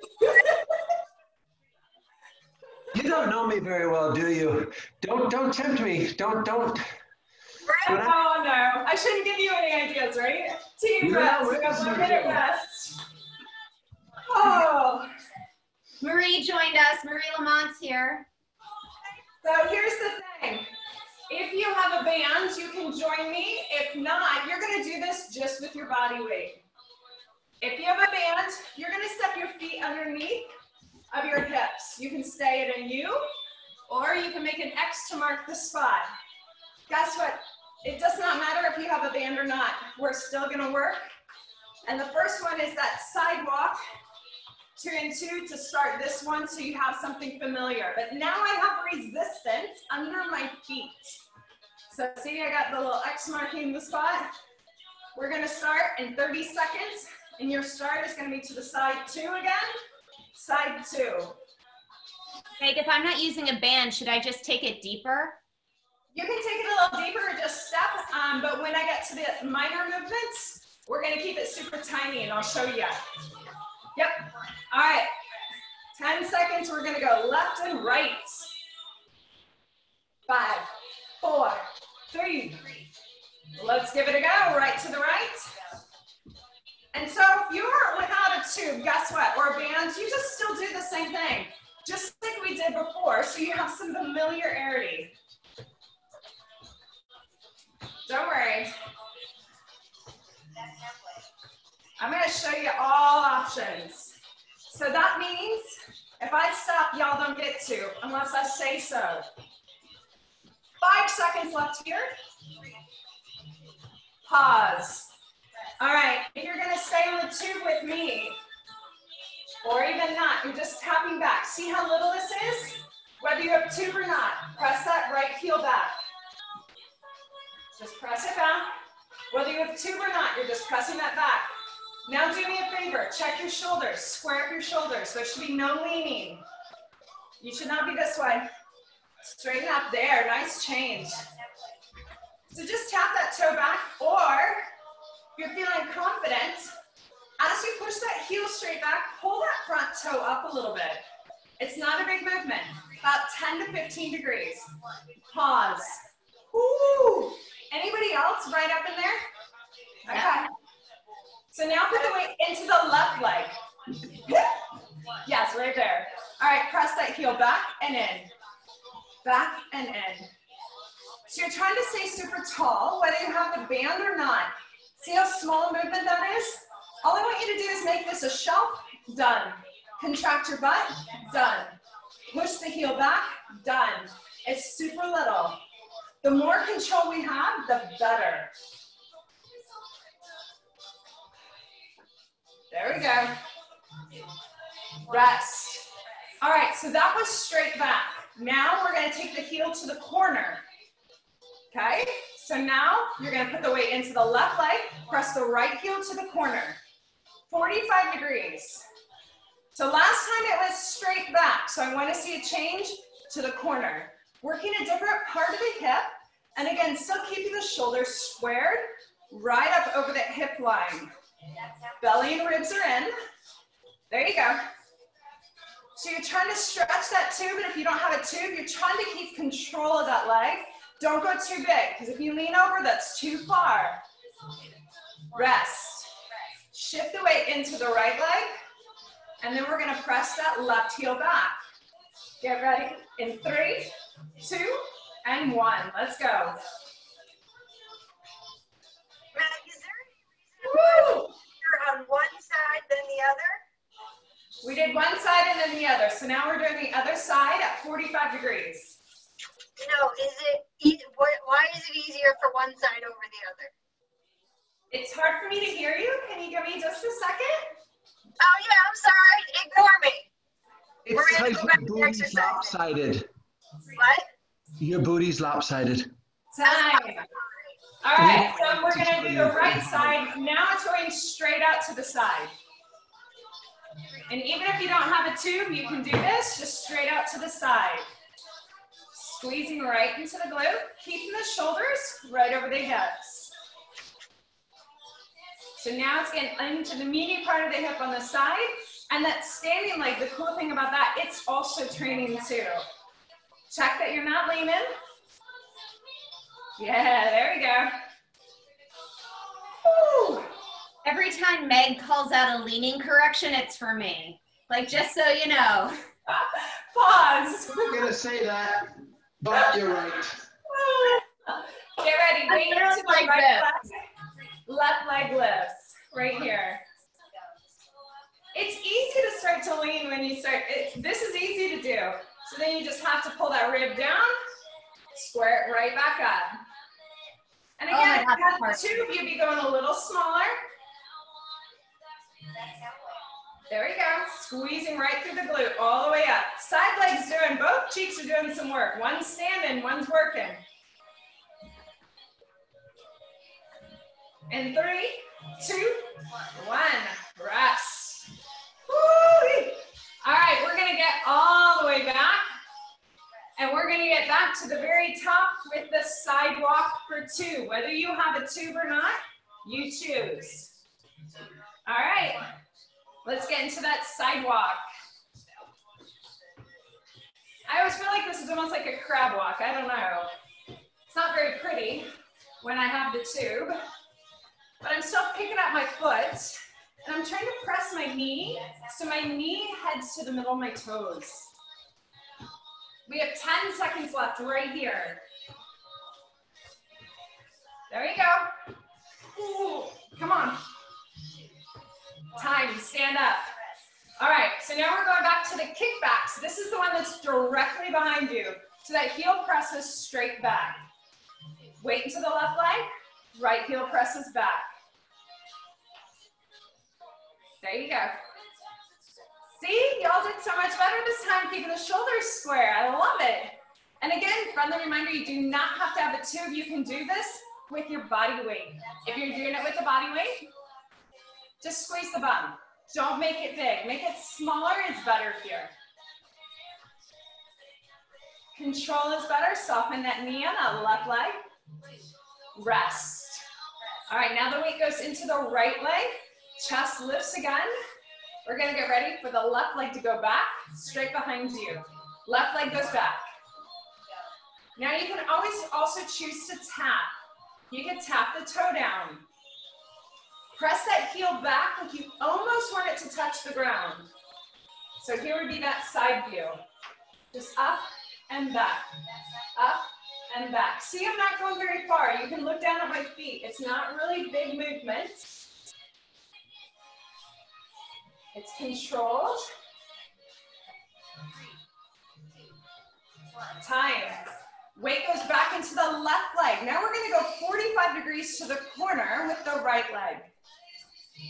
You don't know me very well, do you? Don't tempt me. Don't. Right? Oh no! I shouldn't give you any ideas, right? Team rest. We got 1 minute rest. Oh. Marie joined us. Marie Lamont's here. So here's the thing. If you have a band, you can join me. If not, you're going to do this just with your body weight. If you have a band, you're going to step your feet underneath of your hips. You can stay in a U, or you can make an X to mark the spot. Guess what? It does not matter if you have a band or not. We're still going to work. And the first one is that sidewalk, 2 and 2 to start this one so you have something familiar. But now I have resistance under my feet. So see, I got the little X marking the spot. We're gonna start in 30 seconds and your start is gonna be to the side 2 again, side 2. Meg, if I'm not using a band, should I just take it deeper? You can take it a little deeper or just step, but when I get to the minor movements, we're gonna keep it super tiny and I'll show you. Yep. All right. 10 seconds. We're going to go left and right. 5, 4, 3. Let's give it a go. Right to the right. And so if you're without a tube, guess what? Or a band, you just still do the same thing. Just like we did before. So you have some familiarity. Don't worry. I'm going to show you all options. So that means if I stop, y'all don't get to, unless I say so. 5 seconds left here. Pause. All right, if you're going to stay on the tube with me, or even not, you're just tapping back. See how little this is? Whether you have tube or not, press that right heel back. Just press it back. Whether you have tube or not, you're just pressing that back. Now do me a favor, check your shoulders, square up your shoulders. There should be no leaning. You should not be this way. Straighten up there, nice change. So just tap that toe back, or if you're feeling confident, as you push that heel straight back, pull that front toe up a little bit. It's not a big movement, about 10 to 15 degrees. Pause. Ooh. Anybody else right up in there? Okay. So now put the weight into the left leg. Yes, right there. All right, press that heel back and in. Back and in. So you're trying to stay super tall, whether you have the band or not. See how small a movement that is? All I want you to do is make this a shelf. Done. Contract your butt. Done. Push the heel back. Done. It's super little. The more control we have, the better. There we go. rest. All right, so that was straight back. Now we're gonna take the heel to the corner, okay? So now you're gonna put the weight into the left leg, press the right heel to the corner, 45 degrees. So last time it was straight back, so I wanna see a change to the corner. Working a different part of the hip, and again, still keeping the shoulders squared, right up over the hip line. Belly and ribs are in. There you go. So you're trying to stretch that tube, and if you don't have a tube, you're trying to keep control of that leg. Don't go too big, because if you lean over, that's too far. Rest. Shift the weight into the right leg, and then we're gonna press that left heel back. Get ready in 3, 2, and 1. Let's go. Is there any reason why you're on one side than the other? We did one side and then the other. So now we're doing the other side at 45 degrees. You know, why is it easier for one side over the other? It's hard for me to hear you. Can you give me just a second? Oh yeah, I'm sorry. Ignore me. It's like your booty's lopsided. What? Your booty's lopsided. Time. All right, so we're gonna do the right side. Now it's going straight out to the side. And even if you don't have a tube, you can do this, just straight out to the side. Squeezing right into the glute, keeping the shoulders right over the hips. So now it's getting into the meaty part of the hip on the side, and that standing leg, the cool thing about that, it's also training too. Check that you're not leaning. Yeah, there we go. Woo. Every time Meg calls out a leaning correction, it's for me. Like, just so you know. Pause. I'm going to say that, but you're right. Get ready. Lean to the right leg. Left leg lifts. Right here. It's easy to start to lean when you start. This is easy to do. So then you just have to pull that rib down, square it right back up. And again, if you have the tube, you'd be going a little smaller. There we go, squeezing right through the glute, all the way up. Side leg's doing, both cheeks are doing some work. One's standing, one's working. In 3, 2, 1, rest. Woo-wee. All right, we're gonna get all the way back, and we're gonna get back to the very top with the sidewalk for two. Whether you have a tube or not, you choose. All right, let's get into that sidewalk. I always feel like this is almost like a crab walk. I don't know. It's not very pretty when I have the tube, but I'm still picking up my foot, and I'm trying to press my knee so my knee heads to the middle of my toes. We have 10 seconds left right here. There you go. Ooh, come on. Time, stand up. All right, so now we're going back to the kickbacks. This is the one that's directly behind you. So that heel presses straight back. Weight into the left leg, right heel presses back. There you go. See, y'all did so much better this time, keeping the shoulders square. I love it. And again, friendly reminder, you do not have to have a tube. You can do this with your body weight. If you're doing it with the body weight, just squeeze the bum. Don't make it big. Make it smaller is better here. Control is better. Soften that knee on that left leg. Rest. All right, now the weight goes into the right leg. Chest lifts again. We're gonna get ready for the left leg to go back, straight behind you. Left leg goes back. Now you can always also choose to tap. You can tap the toe down. Press that heel back like you almost want it to touch the ground. So here would be that side view. Just up and back, up and back. See, I'm not going very far. You can look down at my feet. It's not really big movements. It's controlled. Time. Weight goes back into the left leg. Now we're gonna go 45 degrees to the corner with the right leg.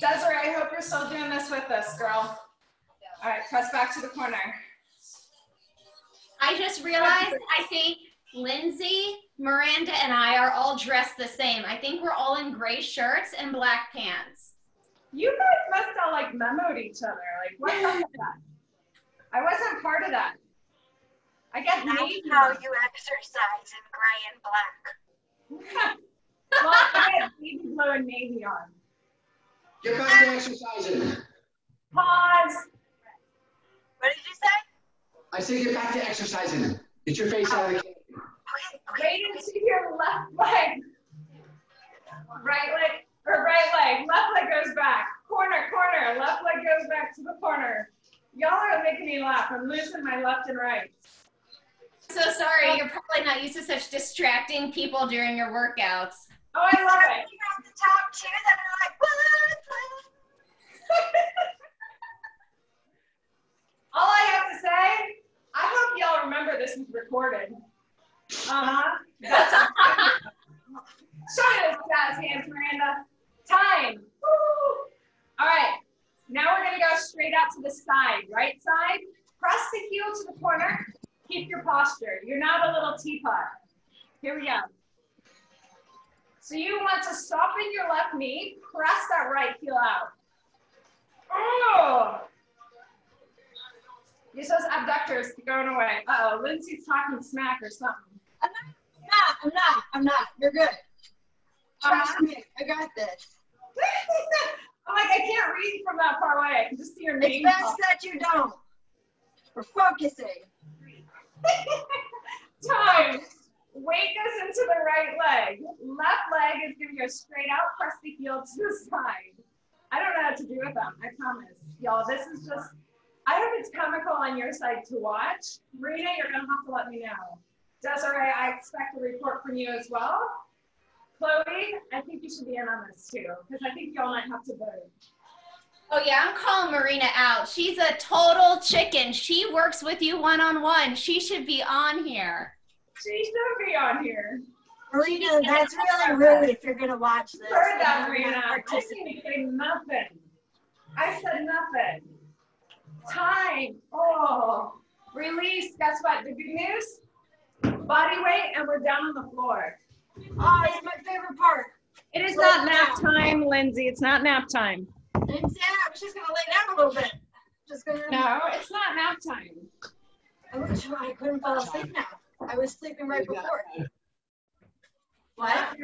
Desiree, I hope you're still doing this with us, girl. All right, press back to the corner. I just realized, I think Lindsay, Miranda, and I are all dressed the same. I think we're all in gray shirts and black pants. You guys must have like memoed each other. Like, what happened to that? I wasn't part of that. I guess now you know you exercise in gray and black. Well, I had baby blue and navy on. Get back to exercising. Pause. What did you say? I said get back to exercising. Get your face out of the camera. Okay. Wait until your left leg. Right leg, or right leg. Left leg goes back. Corner, corner. Left leg goes back to the corner. Y'all are making me laugh. I'm losing my left and right. So sorry. You're probably not used to such distracting people during your workouts. Oh, I love it. At the top too, that are like, all I have to say, I hope y'all remember this is recorded. That's show those guys hands, Miranda. Time. Woo! All right. Now we're going to go straight out to the side. Right side. Press the heel to the corner. Keep your posture. You're not a little teapot. Here we go. So you want to soften your left knee, press that right heel out. Oh! These those abductors going away. Uh-oh, Lindsay's talking smack or something. I'm not. You're good. Trust me, I got this. I'm like, I can't read from that far away. I can just see your name. It's best that you don't. We're focusing. Time. Weight goes into the right leg. Left leg is going to go straight out, press the heel to the side. I don't know what to do with them, I promise. Y'all, this is just, I hope it's comical on your side to watch. Rena, you're going to have to let me know. Desiree, I expect a report from you as well. Chloe, I think you should be in on this too, because I think y'all might have to vote. Oh yeah, I'm calling Marina out. She's a total chicken. She works with you one-on-one. She should be on here. She should be on here. Marina, that's really rude if you're going to watch this. Heard that, Marina. I didn't say nothing. I said nothing. Time. Oh. Release. Guess what? The good news? Body weight, and we're down on the floor. Oh, it's my favorite part. It is not nap time, Lindsay. It's not nap time. It's nap. She's going to lay down a little bit. Just gonna... No, it's not nap time. I wish I couldn't fall asleep now. I was sleeping right before. What?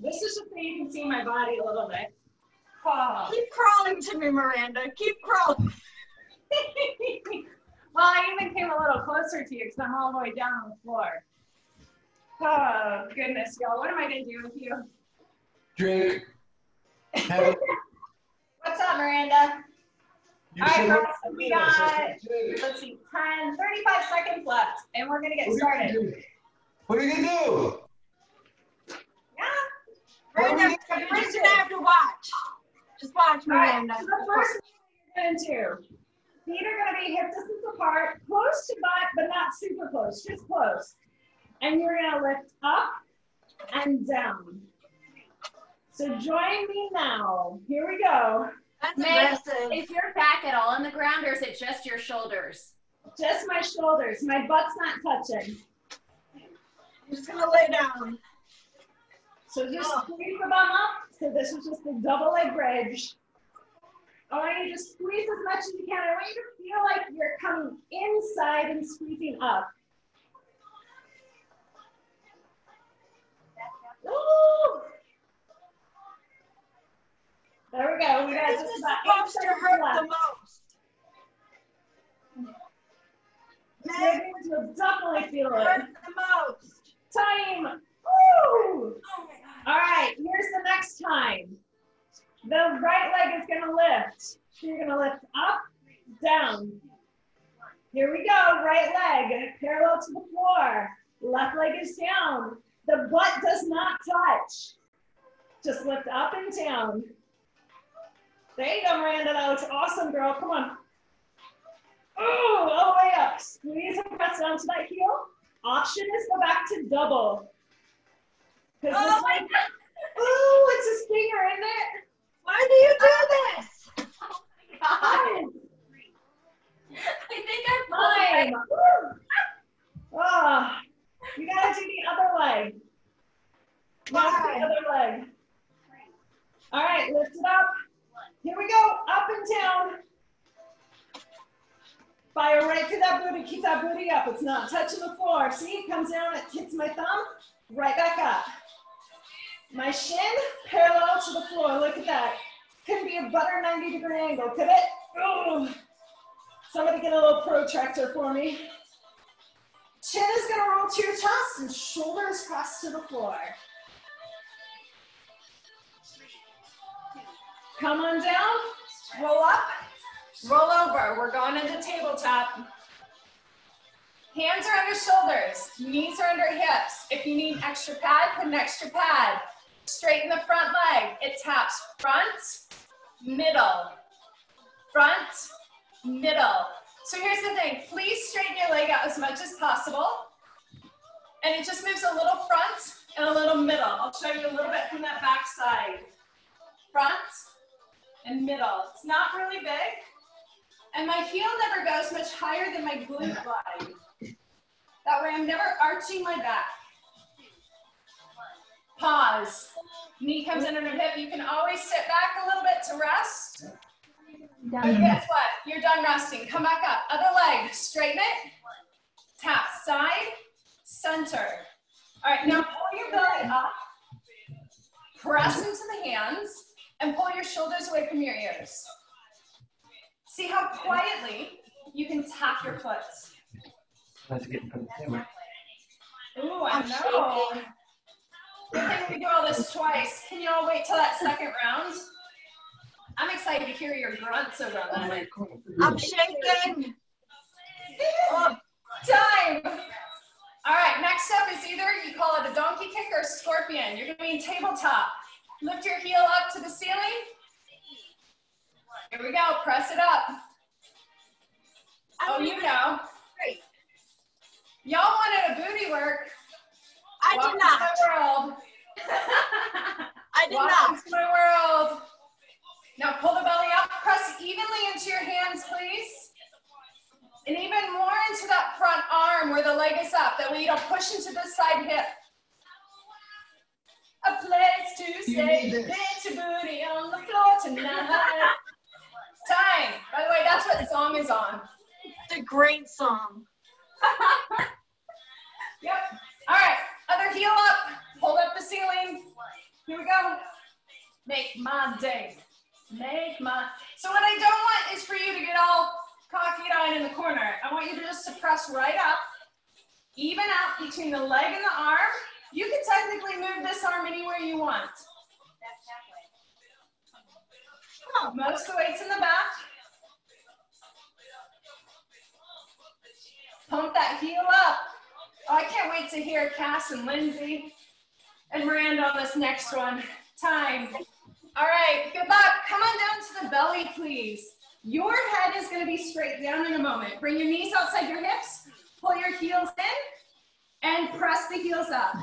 This is just so you can see my body a little bit. Oh. Keep crawling to me, Miranda. Keep crawling. Well, I even came a little closer to you because I'm all the way down on the floor. Oh, goodness, y'all. What am I going to do with you? Drink. What's up, Miranda? All right, girls, we got, let's see, 10, 35 seconds left, and we're going to get started. What are you going to do? Yeah. We're going to have to watch. Just watch me. All right, so the first thing you're going to do, feet are going to be hip distance apart, close to butt, but not super close, just close. And you're going to lift up and down. So join me now. Here we go. That's amazing. Is your back at all on the ground, or is it just your shoulders? Just my shoulders. My butt's not touching. I'm just going to lay down. So just squeeze the bum up. So this is just a double leg bridge. I want you to squeeze as much as you can. I want you to feel like you're coming inside and squeezing up. Ooh. There we go. We got just about 8 seconds left. The most. Maybe you'll definitely feel it. The most. Time. Woo! All right. Here's the next time. The right leg is going to lift. So you're going to lift up, down. Here we go. Right leg parallel to the floor. Left leg is down. The butt does not touch. Just lift up and down. There you go, Miranda. That looks awesome, girl. Come on. Oh, all the way up. Squeeze and press down to that heel. Option is go back to double. Oh, like, oh, it's a stinger, isn't it? Why do you do this? Oh, my God. time. Oh, you gotta do the other leg. Not the other leg. All right, lift it up. Here we go, up and down. Fire right through that booty, keep that booty up. It's not touching the floor. See, it comes down, it hits my thumb, right back up. My shin parallel to the floor, look at that. Couldn't be a butter 90-degree angle, could it? Ooh. Somebody get a little protractor for me. Chin is gonna roll to your chest and shoulders crossed to the floor. Come on down, roll up, roll over. We're going into tabletop. Hands are under shoulders, knees are under hips. If you need an extra pad, put an extra pad. Straighten the front leg. It taps front, middle. So here's the thing, please straighten your leg out as much as possible. And it just moves a little front and a little middle. I'll show you a little bit from that back side. Front and middle. It's not really big. And my heel never goes much higher than my glute line. That way I'm never arching my back. Pause. Knee comes under hip. You can always sit back a little bit to rest. But guess what? You're done resting. Come back up. Other leg. Straighten it. Tap. Side. Center. All right. Now pull your belly up. Press into the hands. And pull your shoulders away from your ears. See how quietly you can tap your foot. That's getting put together. Ooh, I know. Good thing we do all this twice. Can you all wait till that second round? I'm excited to hear your grunts over that. I'm shaking. Time. All right, next up is either you call it a donkey kick or a scorpion. You're doing tabletop. Lift your heel up to the ceiling. Here we go, press it up. Oh, you know. Y'all wanted a booty work. I did not. Welcome to my world. I did not. Welcome to my world. Now pull the belly up, press evenly into your hands, please. And even more into that front arm where the leg is up. That way you don't push into this side hip. A place to stay, bitch, a booty on the floor tonight. Time. By the way, that's what the song is on. It's a great song. Yep. All right. Other heel up. Hold up the ceiling. Here we go. Make my day. Make my. So what I don't want is for you to get all cocky-eyed in the corner. I want you to just press right up, even out between the leg and the arm. You can technically move this arm anywhere you want. Oh, most of the weight's in the back. Pump that heel up. Oh, I can't wait to hear Cass and Lindsay and Miranda on this next one. Time. All right, good luck. Come on down to the belly, please. Your head is going to be straight down in a moment. Bring your knees outside your hips. Pull your heels in and press the heels up.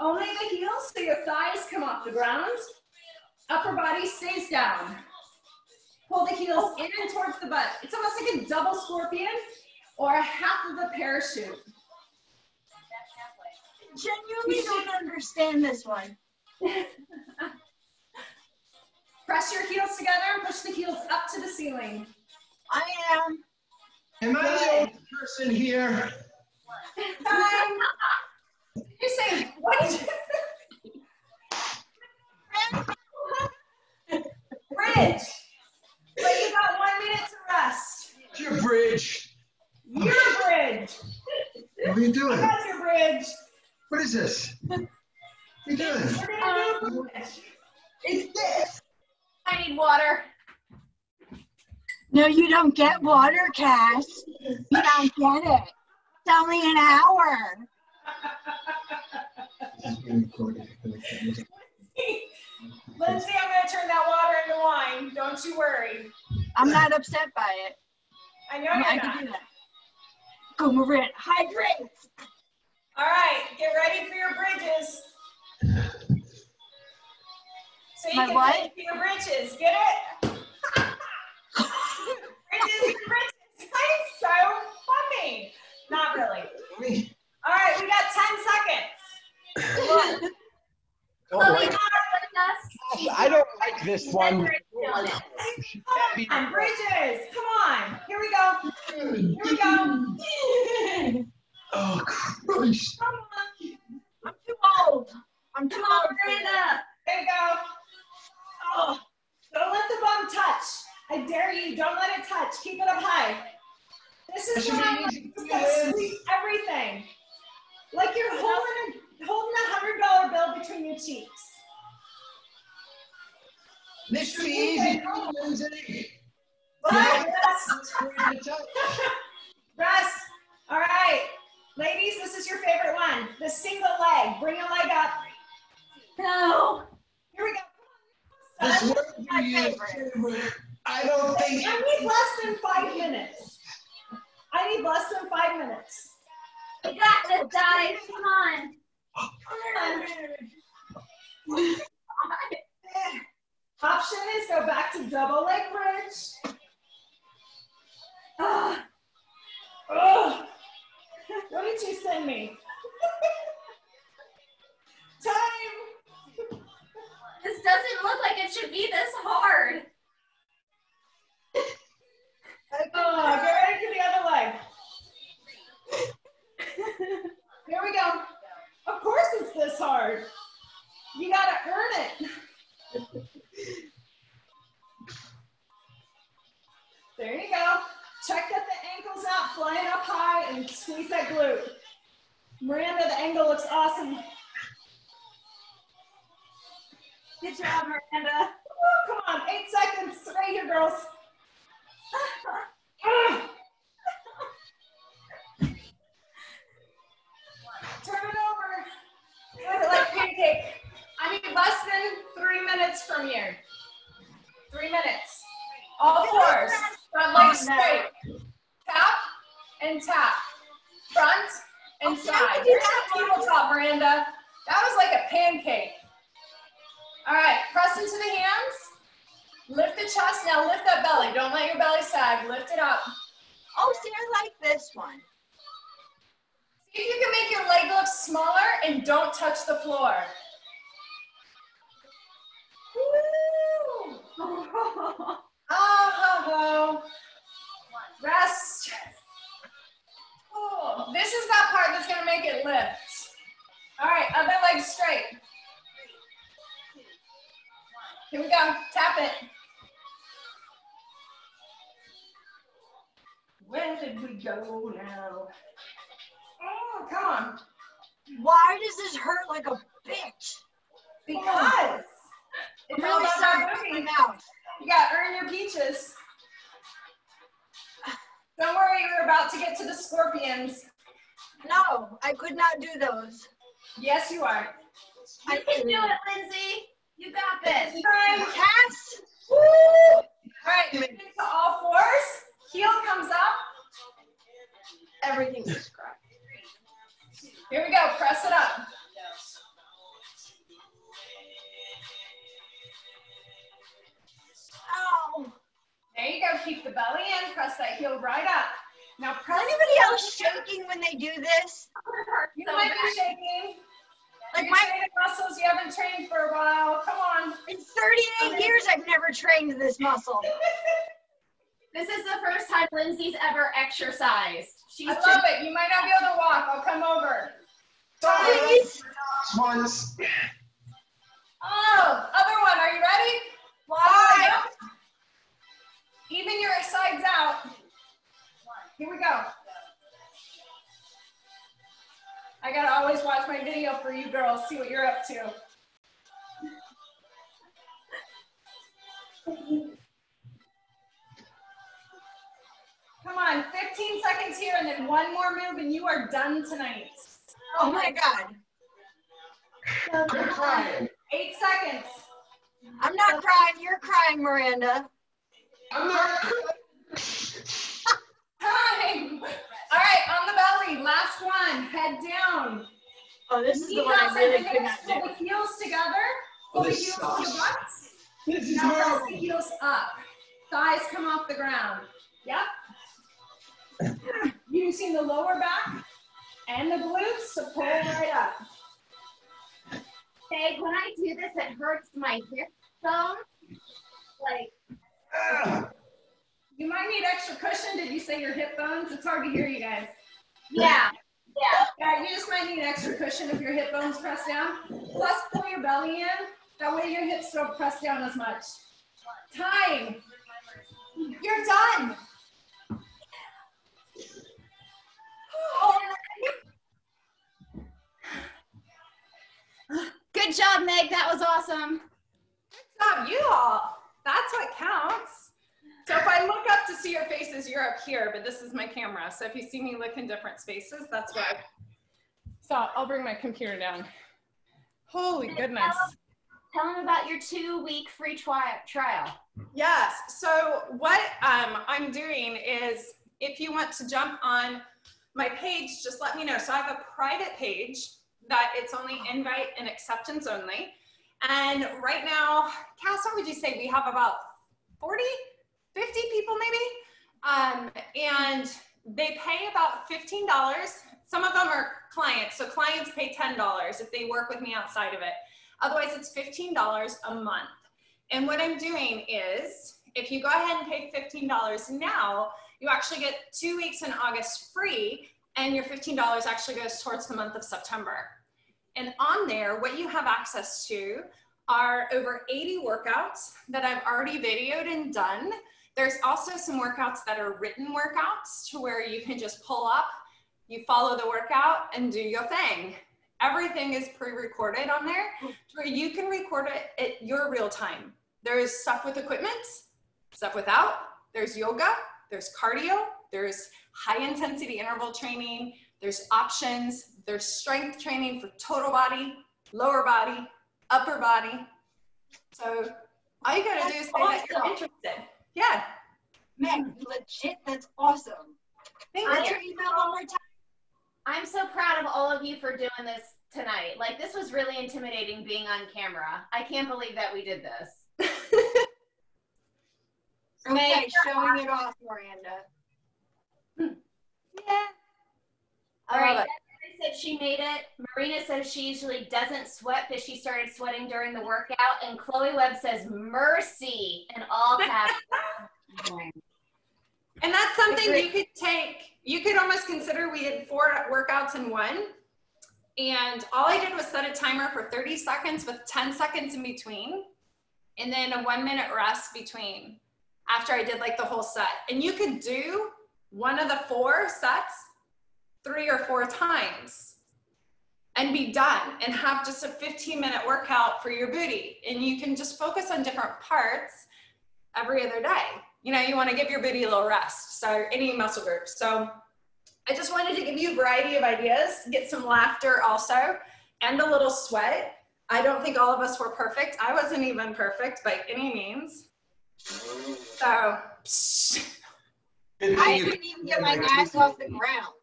Only the heels so your thighs come off the ground. Upper body stays down. Pull the heels in and towards the butt. It's almost like a double scorpion or a half of a parachute. I genuinely don't understand this one. Press your heels together and push the heels up to the ceiling. I am. Am I the only person here? You're saying, what did you Bridge. But you got 1 minute to rest. It's your bridge. Your bridge. What are you doing? That's your bridge. What is this? What are you doing? It's this. I need water. No, you don't get water, Cass. You don't get it. It's only an hour. Lindsay, I'm going to turn that water into wine. Don't you worry. I'm not upset by it. I know you're not. I can do that. Go, Maria. Hydrate. All right. Get ready for your bridges. So you can get your bridges. Get it? Bridges and bridges. I'm so Definitely. All right, we got 10 seconds. One. Don't like us. I don't like this one. Come on, Bridges. Come on. Here we go. Here we go. Oh, Christ. Come on. I'm too old. I'm too old. Miranda. There you go. Oh, don't let the bum touch. I dare you. Don't let it touch. Keep it up high. This is what I like. Just like squeeze everything. Like you're holding a $100 bill between your cheeks. This should be easy. Rest. Rest. All right. Ladies, this is your favorite one. The single leg. Bring a leg up. No. Here we go. This word for you, I don't think. I need less than 5 minutes. I need less than 5 minutes. You got this, guys. Come on. Come on. Option is go back to double leg bridge. Oh. What did you send me? Time. This doesn't look like it should be this hard. Oh, get ready for the other leg. Here we go. Of course it's this hard. You gotta earn it. There you go. Check that the ankle's not flying up high and squeeze that glute. Miranda, the angle looks awesome. Good job, Miranda. Oh, come on, 8 seconds. Right here, girls. Turn it over. Like pancake. I need less than 3 minutes from here. 3 minutes. All fours. Front leg straight. Tap and tap. Front and side. You're at tabletop, Miranda. That was like a pancake. All right, press into the hands. Lift the chest. Now lift that belly. Don't let your belly sag. Lift it up. Oh, see, I like this one. See if you can make your leg look smaller and don't touch the floor. Woo! Oh, ho, ho. Rest. Oh, this is that part that's going to make it lift. All right, other leg straight. Here we go. Tap it. Where did we go now? Oh, come on. Why does this hurt like a bitch? Because. It's really starting to out. You gotta earn your peaches. Don't worry, we're about to get to the scorpions. No, I could not do those. Yes, you are. You can do it, Lindsay. You got this. Time. Cass. Woo! All right, you're into all fours. Heel comes up. Everything's described. Here we go. Press it up. Ow. There you go. Keep the belly in. Press that heel right up. Now, press. Anybody else shaking when they do this? You might be shaking. Like my muscles you haven't trained for a while. Come on. In 38 years, I've never trained this muscle. This is the first time Lindsay's ever exercised. She's I love it. You might not be able to walk. I'll come over. Please. Once. Oh, other one. Are you ready? Wide. Even your sides out. Here we go. I gotta always watch my video for you girls, see what you're up to. Come on, 15 seconds here and then one more move and you are done tonight. Oh my God. I'm crying. 8 seconds. I'm not crying, you're crying, Miranda. I'm not crying. Time. All right, on the belly, last one, head down. Oh, this is the one I really could not do. Pull the heels together, pull the heels to now press the heels up. Thighs come off the ground. Yep. Using the lower back, and the glutes to pull right up. Okay, when I do this, it hurts my hip bone. You might need extra cushion. Did you say your hip bones? It's hard to hear you guys. Yeah, you just might need extra cushion if your hip bones press down. Plus, pull your belly in. That way your hips don't press down as much. Time. You're done. Good job, Meg. That was awesome. Good job, you all. That's what counts. So if I look up to see your faces, you're up here, but this is my camera. So if you see me look in different spaces, that's why. So I'll bring my computer down. Holy goodness. Tell them about your 2-week free trial. Yes. So what I'm doing is, if you want to jump on my page, just let me know. So I have a private page that it's only invite and acceptance only. And right now, Cass, what would you say? We have about 40, 50 people maybe. And they pay about $15. Some of them are clients. So clients pay $10 if they work with me outside of it. Otherwise, it's $15 a month. And what I'm doing is, if you go ahead and pay $15 now, you actually get 2 weeks in August free, and your $15 actually goes towards the month of September. And on there, what you have access to are over 80 workouts that I've already videoed and done. There's also some workouts that are written workouts to where you can just pull up, you follow the workout, and do your thing. Everything is pre-recorded on there, where you can record it at your real time. There is stuff with equipment, stuff without, there's yoga, there's cardio, there's high intensity interval training, there's options, there's strength training for total body, lower body, upper body. So all you gotta do is say that you're interested. Yeah. Man, legit, that's awesome. Thank you. Your email one more time. I'm so proud of all of you for doing this tonight. Like, this was really intimidating being on camera. I can't believe that we did this. Okay, showing it off, Miranda. Yeah. All right, Desiree said she made it. Marina says she usually doesn't sweat, but she started sweating during the workout. And Chloe Webb says, mercy, in all caps. And that's something you could take. You could almost consider we did 4 workouts in one. And all I did was set a timer for 30 seconds with 10 seconds in between. And then a 1-minute rest between after I did like the whole set. And you could do one of the 4 sets 3 or 4 times and be done and have just a 15-minute workout for your booty. And you can just focus on different parts every other day. You know, you want to give your booty a little rest, so any muscle group. So I just wanted to give you a variety of ideas, get some laughter also, and a little sweat. I don't think all of us were perfect. I wasn't even perfect by any means. So, I couldn't even get my ass off the ground.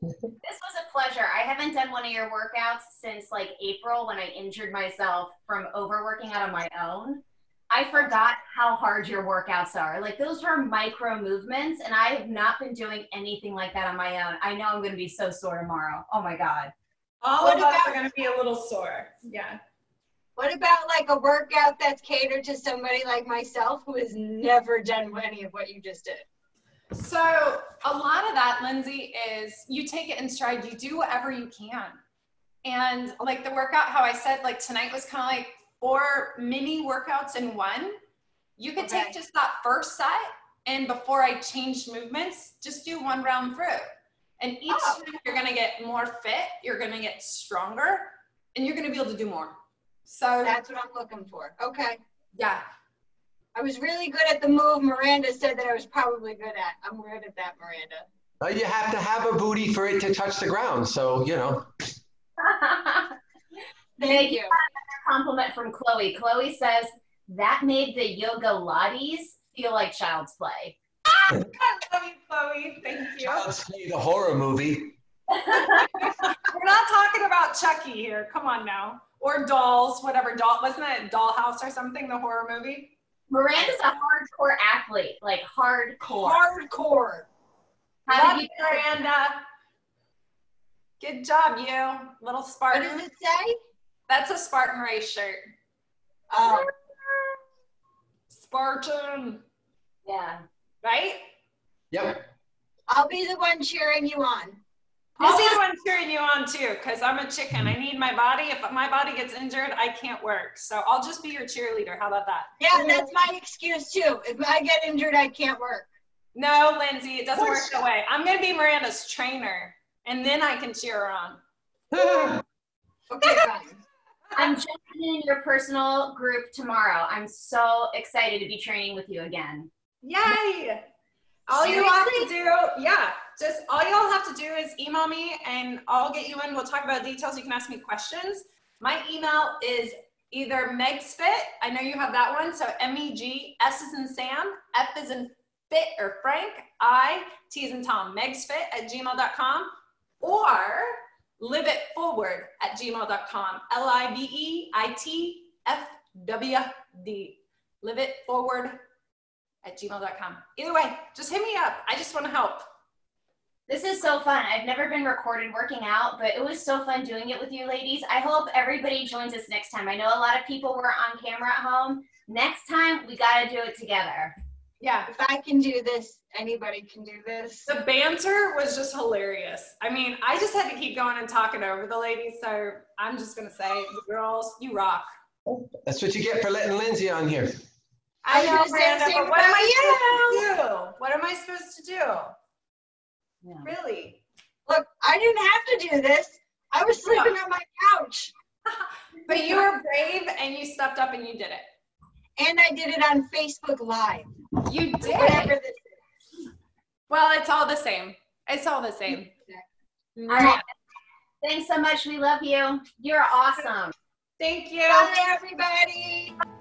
This was a pleasure. I haven't done one of your workouts since like April, when I injured myself from overworking out on my own. I forgot how hard your workouts are. Like, those were micro movements, and I have not been doing anything like that on my own. I know I'm going to be so sore tomorrow. Oh my God. All of us are going to be a little sore. Yeah. What about like a workout that's catered to somebody like myself who has never done any of what you just did? So a lot of that, Lindsay, is you take it in stride. You do whatever you can. And like the workout, how I said, like tonight was kind of like 4 mini workouts in one. You could take just that first set, and before I changed movements, just do 1 round through. And each time you're gonna get more fit, you're gonna get stronger, and you're gonna be able to do more. So that's what I'm looking for. Okay. Yeah. I was really good at the move Miranda said that I was probably good at. I'm good at that, Miranda. Well, you have to have a booty for it to touch the ground, so, you know. Thank you. Compliment from Chloe. Chloe says that made the yoga lattes feel like child's play. I love you, Chloe. Thank you. Child's Play, the horror movie. We're not talking about Chucky here. Come on now. Or dolls, whatever. Wasn't that a Dollhouse or something? The horror movie. Miranda's a hardcore athlete, like hardcore. Hardcore. How did you, Miranda? Good job, you little Spartan. What does it say? That's a Spartan race shirt. Oh. Spartan. Yeah. Right? Yep. I'll be the one cheering you on. I'll be the one cheering you on too, because I'm a chicken. I need my body. If my body gets injured, I can't work. So I'll just be your cheerleader. How about that? Yeah, that's my excuse too. If I get injured, I can't work. No, Lindsay, it doesn't work that way. I'm going to be Miranda's trainer, and then I can cheer her on. Okay, fine. I'm jumping in your personal group tomorrow. I'm so excited to be training with you again. Yay! All you have to do, just all y'all have to do is email me and I'll get you in. We'll talk about details. You can ask me questions. My email is either megsfit, I know you have that one, so M-E-G, S is in Sam, F is in fit or Frank, I, T is in Tom, megsfit@gmail.com or liveitforward@gmail.com, L-I-V-E-I-T-F-W-D, liveitforward@gmail.com. Either way, just hit me up. I just want to help. This is so fun. I've never been recorded working out, but it was so fun doing it with you ladies. I hope everybody joins us next time. I know a lot of people were on camera at home. Next time, we got to do it together. Yeah. If I can do this, anybody can do this. The banter was just hilarious. I mean, I just had to keep going and talking over the ladies, so I'm just going to say, girls, you rock. That's what you get for letting Lindsay on here. I know, Miranda, but what am I supposed to do? What am I supposed to do? Yeah. Really? Look, I didn't have to do this. I was sleeping on my couch. But you were brave and you stepped up and you did it. And I did it on Facebook Live. You did? Whatever this is. Well, it's all the same. It's all the same. All right. Thanks so much. We love you. You're awesome. Thank you. Bye, everybody.